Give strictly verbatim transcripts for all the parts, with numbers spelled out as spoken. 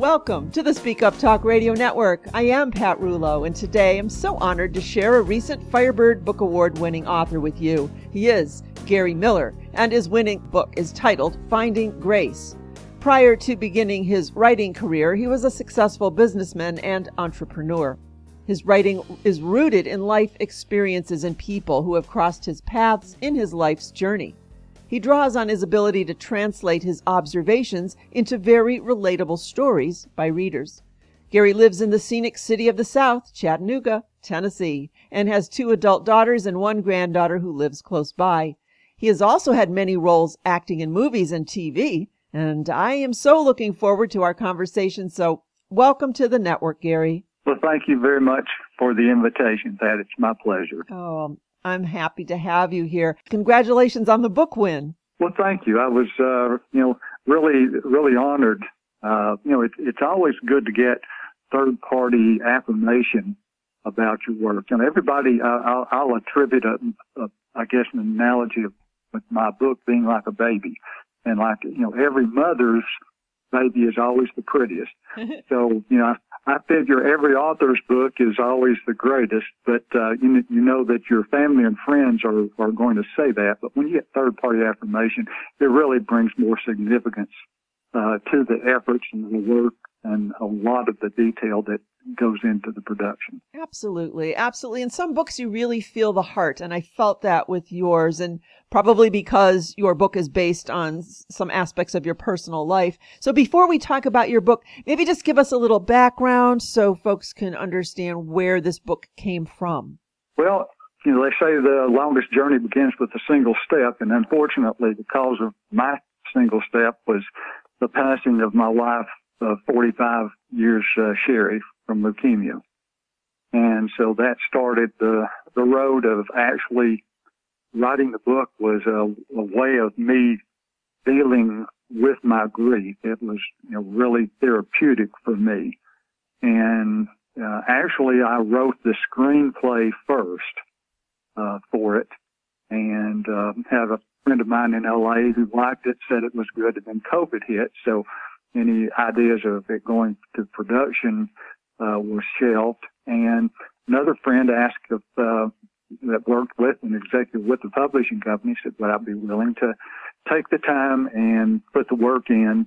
Welcome to the Speak Up Talk Radio Network. I am Pat Rulo, and today I'm so honored to share a recent Firebird Book Award winning author with you. He is Gary Miller, and his winning book is titled Finding Grace. Prior to beginning his writing career, he was a successful businessman and entrepreneur. His writing is rooted in life experiences and people who have crossed his paths in his life's journey. He draws on his ability to translate his observations into very relatable stories by readers. Gary lives in the scenic city of the South, Chattanooga, Tennessee, and has two adult daughters and one granddaughter who lives close by. He has also had many roles acting in movies and T V, and I am so looking forward to our conversation, so welcome to the network, Gary. Well, thank you very much for the invitation, Pat. It's my pleasure. Oh, I'm happy to have you here. Congratulations on the book win. Well, thank you. I was, uh, you know, really, really honored. Uh, you know, it, it's always good to get third-party affirmation about your work. And everybody, I, I'll, I'll attribute, a, a, I guess, an analogy of, with my book being like a baby. And like, you know, every mother's baby is always the prettiest. So, you know, I, I figure every author's book is always the greatest, but uh, you, you know that your family and friends are, are going to say that. But when you get third-party affirmation, it really brings more significance uh, to the efforts and the work and a lot of the detail that goes into the production. Absolutely, absolutely. In some books, you really feel the heart, and I felt that with yours, and probably because your book is based on some aspects of your personal life. So before we talk about your book, maybe just give us a little background so folks can understand where this book came from. Well, you know, they say the longest journey begins with a single step, and unfortunately, the cause of my single step was the passing of my wife of forty-five years, uh, Sherry, from leukemia. And so that started the the road of actually writing the book was a, a way of me dealing with my grief. It was, you know, really therapeutic for me. And uh, actually, I wrote the screenplay first uh, for it, and uh, had a friend of mine in L A who liked it, said it was good, and then COVID hit. So any ideas of it going to production uh, were shelved. And another friend asked if, uh, that worked with an executive with the publishing company, said, would I be willing to take the time and put the work in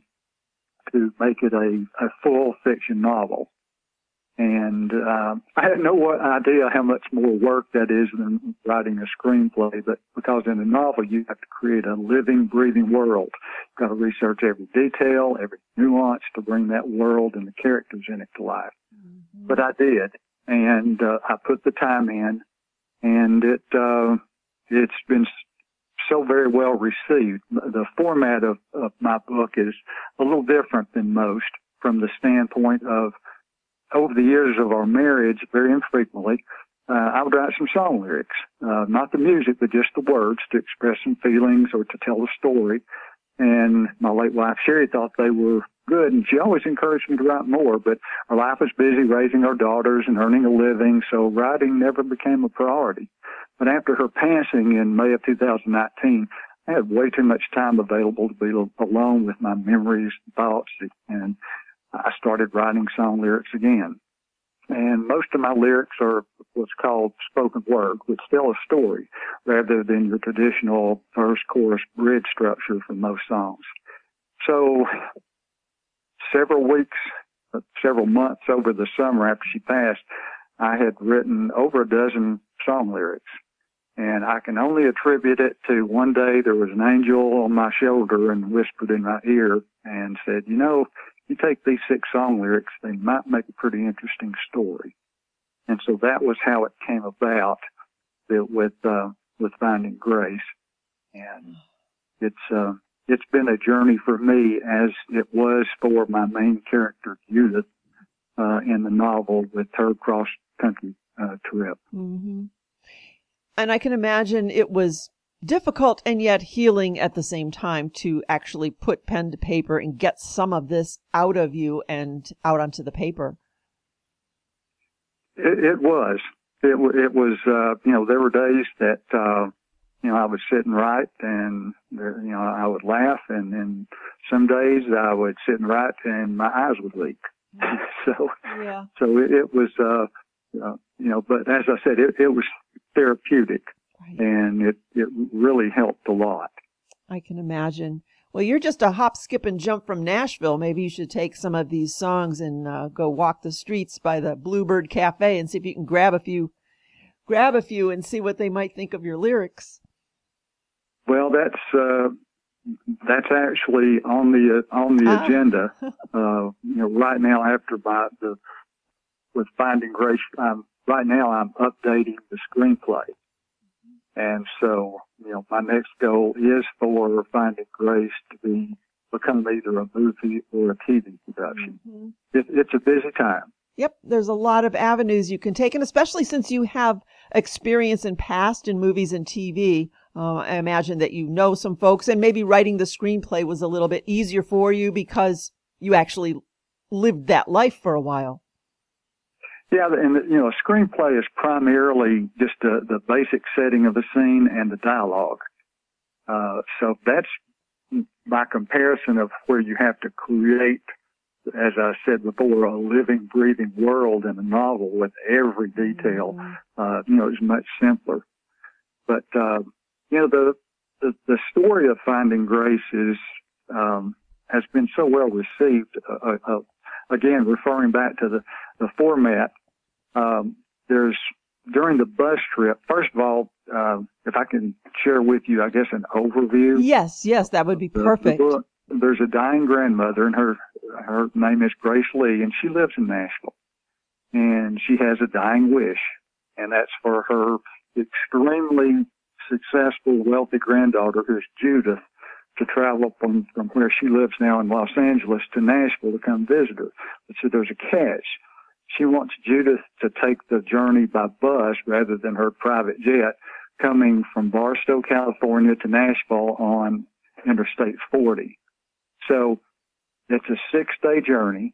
to make it a, a full fiction novel? And uh, I had no idea how much more work that is than writing a screenplay, but because in a novel you have to create a living, breathing world. You've got to research every detail, every nuance to bring that world and the characters in it to life. Mm-hmm. But I did, and uh, I put the time in, and it uh, it's been so very well received. The format of, of my book is a little different than most from the standpoint of, over the years of our marriage, very infrequently, uh, I would write some song lyrics, uh, not the music, but just the words to express some feelings or to tell a story. And my late wife, Sherry, thought they were good, and she always encouraged me to write more, but our life was busy raising our daughters and earning a living, so writing never became a priority. But after her passing in May of two thousand nineteen, I had way too much time available to be alone with my memories, thoughts, and I started writing song lyrics again. And most of my lyrics are what's called spoken word, which tell a story rather than your traditional verse, chorus, bridge structure for most songs. So several weeks, several months over the summer after she passed, I had written over a dozen song lyrics. And I can only attribute it to one day there was an angel on my shoulder and whispered in my ear and said, you know, you take these six song lyrics, they might make a pretty interesting story. And so that was how it came about with uh, with Finding Grace. And it's uh, it's been a journey for me, as it was for my main character, Judith, uh, in the novel with her cross-country uh, trip. Mm-hmm. And I can imagine it was difficult and yet healing at the same time to actually put pen to paper and get some of this out of you and out onto the paper. It, it was. It, it was, uh, you know, there were days that uh, you know, I would sit and write, and, you know, I would laugh, and then some days I would sit and write, and my eyes would leak. Yeah. so, yeah. so it, it was, uh, uh, you know, but as I said, it, it was therapeutic, right. and it, it really helped a lot. I can imagine. Well, you're just a hop, skip, and jump from Nashville. Maybe you should take some of these songs and uh, go walk the streets by the Bluebird Cafe and see if you can grab a few, grab a few, and see what they might think of your lyrics. Well, that's uh, that's actually on the uh, on the ah. agenda. Uh, you know, right now after my the with Finding Grace, I'm, right now I'm updating the screenplay. And so, you know, my next goal is for Finding Grace to be become either a movie or a T V production. Mm-hmm. It, it's a busy time. Yep, there's a lot of avenues you can take, and especially since you have experience in past in movies and T V, uh, I imagine that you know some folks, and maybe writing the screenplay was a little bit easier for you because you actually lived that life for a while. Yeah, and, you know, a screenplay is primarily just the, the basic setting of the scene and the dialogue. Uh, so that's by comparison of where you have to create, as I said before, a living, breathing world in a novel with every detail. Mm-hmm. Uh, you know, it's much simpler. But, uh, you know, the, the, the story of Finding Grace is, um, has been so well received. Uh, uh, again, referring back to the, the format, um, there's during the bus trip, first of all, uh, if I can share with you, I guess, an overview. Yes, yes, that would be perfect. The, the, there's a dying grandmother, and her her name is Grace Lee, and she lives in Nashville. And she has a dying wish, and that's for her extremely successful, wealthy granddaughter, who's Judith, to travel from, from where she lives now in Los Angeles to Nashville to come visit her. But so there's a catch. She wants Judith to take the journey by bus rather than her private jet, coming from Barstow, California to Nashville on Interstate forty. So it's a six-day journey,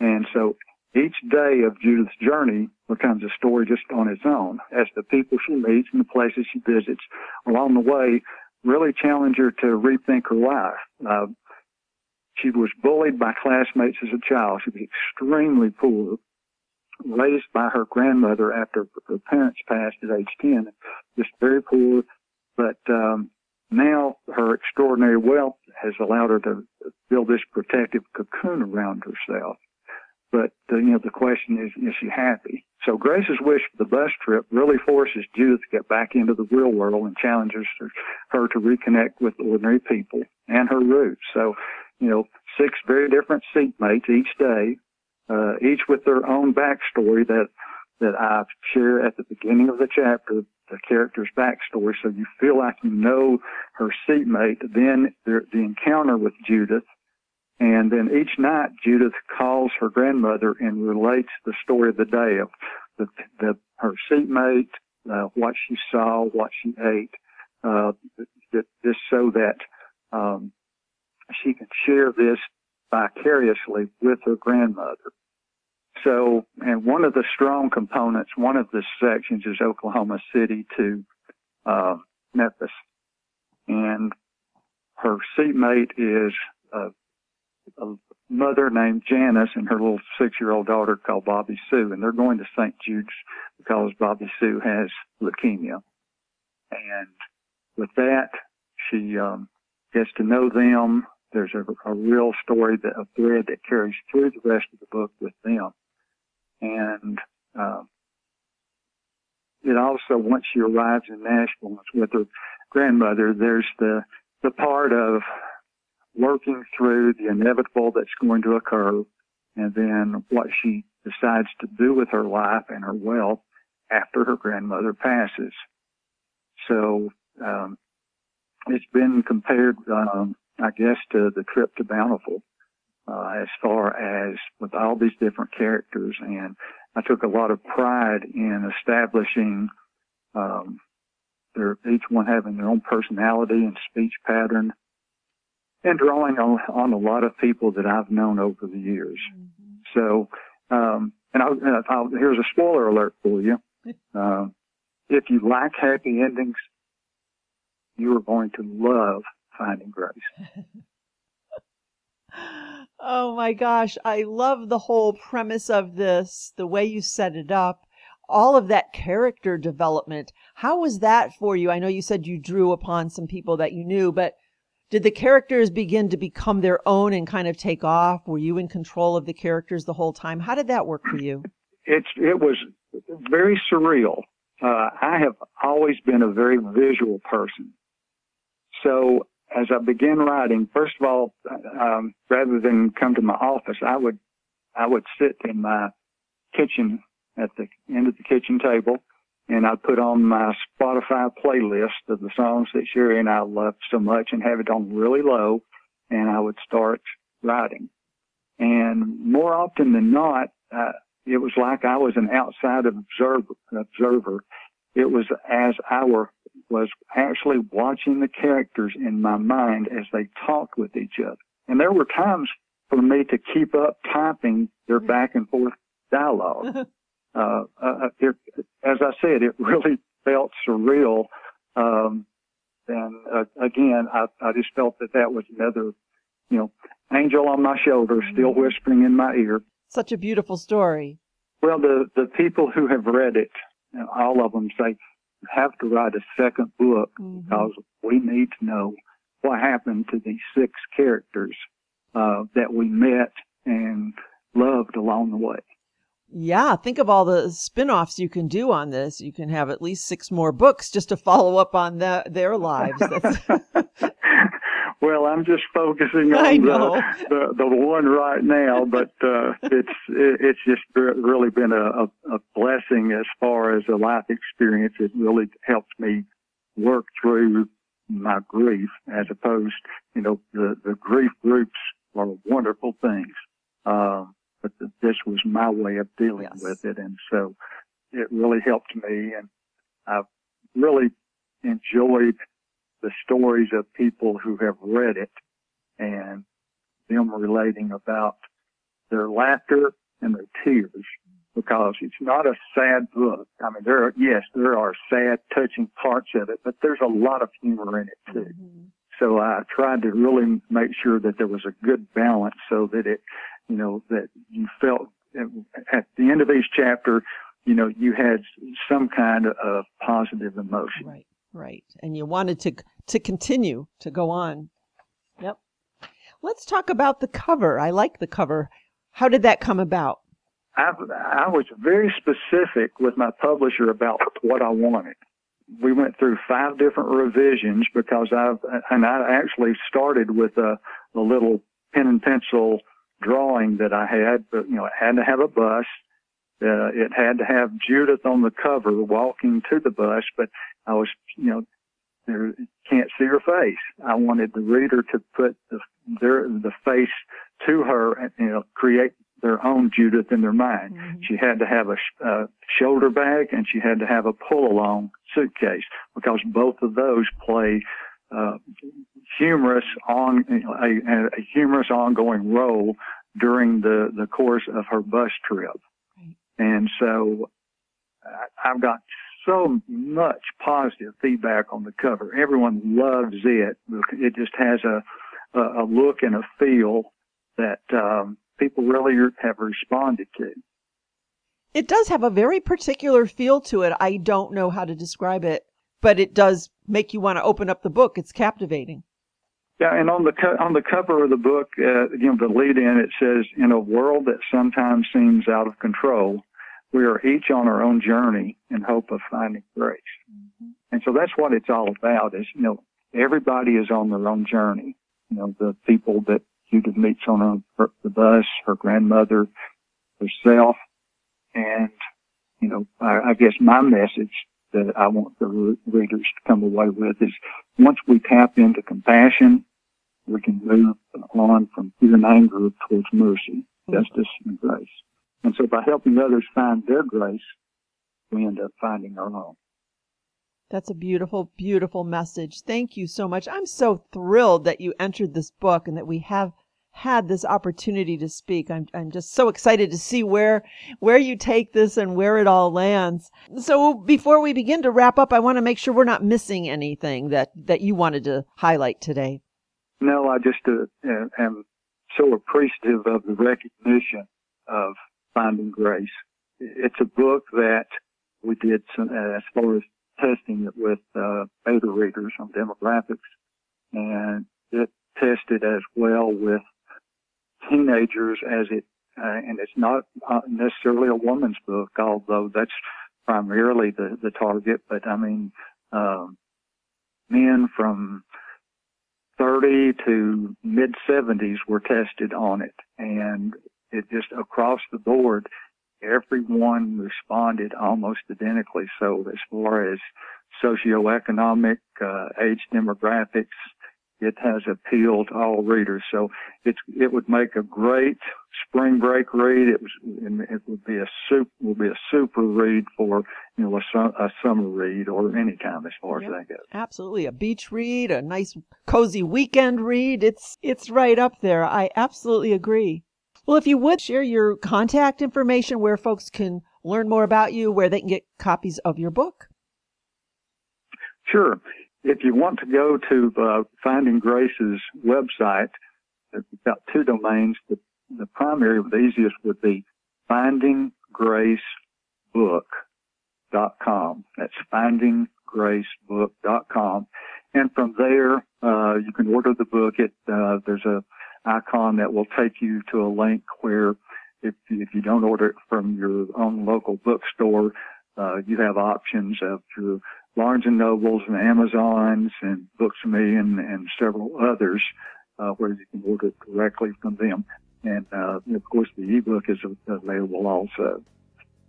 and so each day of Judith's journey becomes a story just on its own, as the people she meets and the places she visits along the way really challenge her to rethink her life. Uh, she was bullied by classmates as a child. She was extremely poor, raised by her grandmother after her parents passed at age ten, just very poor. But um, now her extraordinary wealth has allowed her to build this protective cocoon around herself. But, uh, you know, the question is, is she happy? So Grace's wish for the bus trip really forces Judith to get back into the real world and challenges her, her to reconnect with ordinary people and her roots. So, you know, six very different seatmates each day, uh, each with their own backstory that, that I share at the beginning of the chapter, the character's backstory. So you feel like you know her seatmate, then the, the encounter with Judith. And then each night, Judith calls her grandmother and relates the story of the day of the, the, her seatmate, uh, what she saw, what she ate, uh, th- this so that um, she can share this vicariously with her grandmother. So, and one of the strong components, one of the sections is Oklahoma City to uh, Memphis. And her seatmate is Uh, a mother named Janice and her little six-year-old daughter called Bobby Sue, and they're going to Saint Jude's because Bobby Sue has leukemia. And with that, she um, gets to know them. There's a, a real story, that, a thread that carries through the rest of the book with them. And uh, it also, once she arrives in Nashville with her grandmother, there's the, the part of working through the inevitable that's going to occur, and then what she decides to do with her life and her wealth after her grandmother passes. So um, it's been compared, um, I guess, to the Trip to Bountiful, uh, as far as with all these different characters. And I took a lot of pride in establishing um, their, each one having their own personality and speech pattern, and drawing on, on a lot of people that I've known over the years. Mm-hmm. So, um, and I'll, I'll, here's a spoiler alert for you. Uh, if you like happy endings, you are going to love Finding Grace. Oh, my gosh. I love the whole premise of this, the way you set it up, all of that character development. How was that for you? I know you said you drew upon some people that you knew, but did the characters begin to become their own and kind of take off? Were you in control of the characters the whole time? How did that work for you? It's, it was very surreal. Uh, I have always been a very visual person. So as I began writing, first of all, um, rather than come to my office, I would, I would sit in my kitchen at the end of the kitchen table, and I'd put on my Spotify playlist of the songs that Sherry and I loved so much and have it on really low, and I would start writing. And more often than not, uh, it was like I was an outside observer. observer. It was as I were, was actually watching the characters in my mind as they talked with each other. And there were times for me to keep up typing their back and forth dialogue. Uh, uh, it, as I said, it really felt surreal. Um, and uh, again, I, I just felt that that was another, you know, angel on my shoulder, still whispering in my ear. Such a beautiful story. Well, the, the people who have read it, you know, all of them say, you have to write a second book mm-hmm. because we need to know what happened to these six characters uh, that we met and loved along the way. Yeah, think of all the spin-offs you can do on this. You can have at least six more books just to follow up on the, their lives. That's... Well, I'm just focusing on the, the the one right now, but uh, it's it, it's just really been a, a blessing as far as a life experience. It really helped me work through my grief, as opposed, you know, the, the grief groups are wonderful things. Um, but the, this was my way of dealing yes. with it, and so it really helped me, and I've really enjoyed the stories of people who have read it and them relating about their laughter and their tears, because it's not a sad book. I mean, there are, yes, there are sad, touching parts of it, but there's a lot of humor in it too. Mm-hmm. So I tried to really make sure that there was a good balance so that it, you know, that you felt at the end of each chapter, you know, you had some kind of positive emotion. Right. Right. And you wanted to to continue to go on. Yep. Let's talk about the cover. I like the cover. How did that come about? I, I was very specific with my publisher about what I wanted. We went through five different revisions because I've, and I actually started with a, a little pen and pencil drawing that I had, but, you know, it had to have a bust. Uh, it had to have Judith on the cover walking to the bus, but I was, you know, there, can't see her face. I wanted the reader to put the, their, the face to her and, you know, create their own Judith in their mind. Mm-hmm. She had to have a sh- uh, shoulder bag, and she had to have a pull-along suitcase, because both of those play uh, humorous on, you know, a, a humorous ongoing role during the, the course of her bus trip. And so I've got so much positive feedback on the cover. Everyone loves it. It just has a a look and a feel that um, people really have responded to. It does have a very particular feel to it. I don't know how to describe it, but it does make you want to open up the book. It's captivating. Yeah, and on the co- on the cover of the book, uh, you know, the lead in, it says, "In a world that sometimes seems out of control, we are each on our own journey in hope of finding grace." Mm-hmm. And so that's what it's all about, is, you know, everybody is on their own journey. You know, the people that Judith meets on her, the bus, her grandmother, herself, and, you know, I, I guess my message that I want the readers to come away with is, once we tap into compassion, we can move on from fear and anger towards mercy, justice, and grace. And so by helping others find their grace, we end up finding our own. That's a beautiful, beautiful message. Thank you so much. I'm so thrilled that you entered this book and that we have had this opportunity to speak. I'm I'm just so excited to see where where you take this and where it all lands. So before we begin to wrap up, I want to make sure we're not missing anything that, that you wanted to highlight today. No, I just uh, am so appreciative of the recognition of Finding Grace. It's a book that we did some, uh, as far as testing it with uh, beta readers on demographics, and it tested as well with teenagers as it, uh, and it's not uh, necessarily a woman's book, although that's primarily the, the target, but I mean, um, men from thirty to mid-seventies were tested on it, and it just across the board, everyone responded almost identically. So as far as socioeconomic, uh, age demographics, it has appealed to all readers. So it's, it would make a great spring break read. It was, it would be a super, will be a super read for, you know, a, a summer read or any time as far yep, as that goes. Absolutely. A beach read, a nice cozy weekend read. It's, it's right up there. I absolutely agree. Well, if you would share your contact information where folks can learn more about you, where they can get copies of your book. Sure. If you want to go to uh, Finding Grace's website, it's got two domains. The, the primary, the easiest would be Finding Grace Book dot com. That's Finding Grace Book dot com. And from there, uh, you can order the book. It, uh, there's a icon that will take you to a link where if you, if you don't order it from your own local bookstore, uh, you have options of your Barnes and Nobles and Amazons and Books and Me and, and several others, uh, where you can order it directly from them. And, uh, of course the ebook is available also.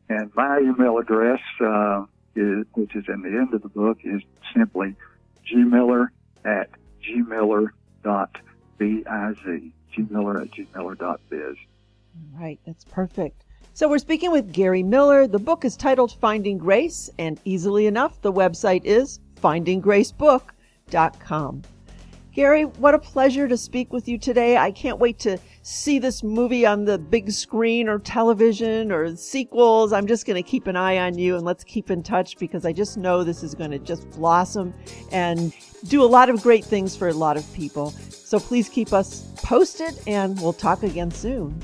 And my email address, uh, is, which is in the end of the book, is simply gmiller at gmiller dot com. B I Z, gmiller at gmiller dot biz. All right, that's perfect. So we're speaking with Gary Miller. The book is titled Finding Grace, and easily enough, the website is Finding Grace Book dot com. Gary, what a pleasure to speak with you today. I can't wait to see this movie on the big screen or television or sequels. I'm just going to keep an eye on you, and let's keep in touch, because I just know this is going to just blossom and do a lot of great things for a lot of people. So please keep us posted, and we'll talk again soon.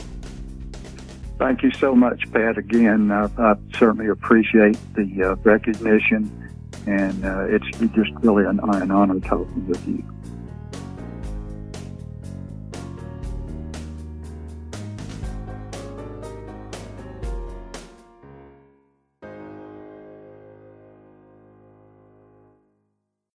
Thank you so much, Pat. Again, I, I certainly appreciate the uh, recognition, and uh, it's just really an, an honor talking with you.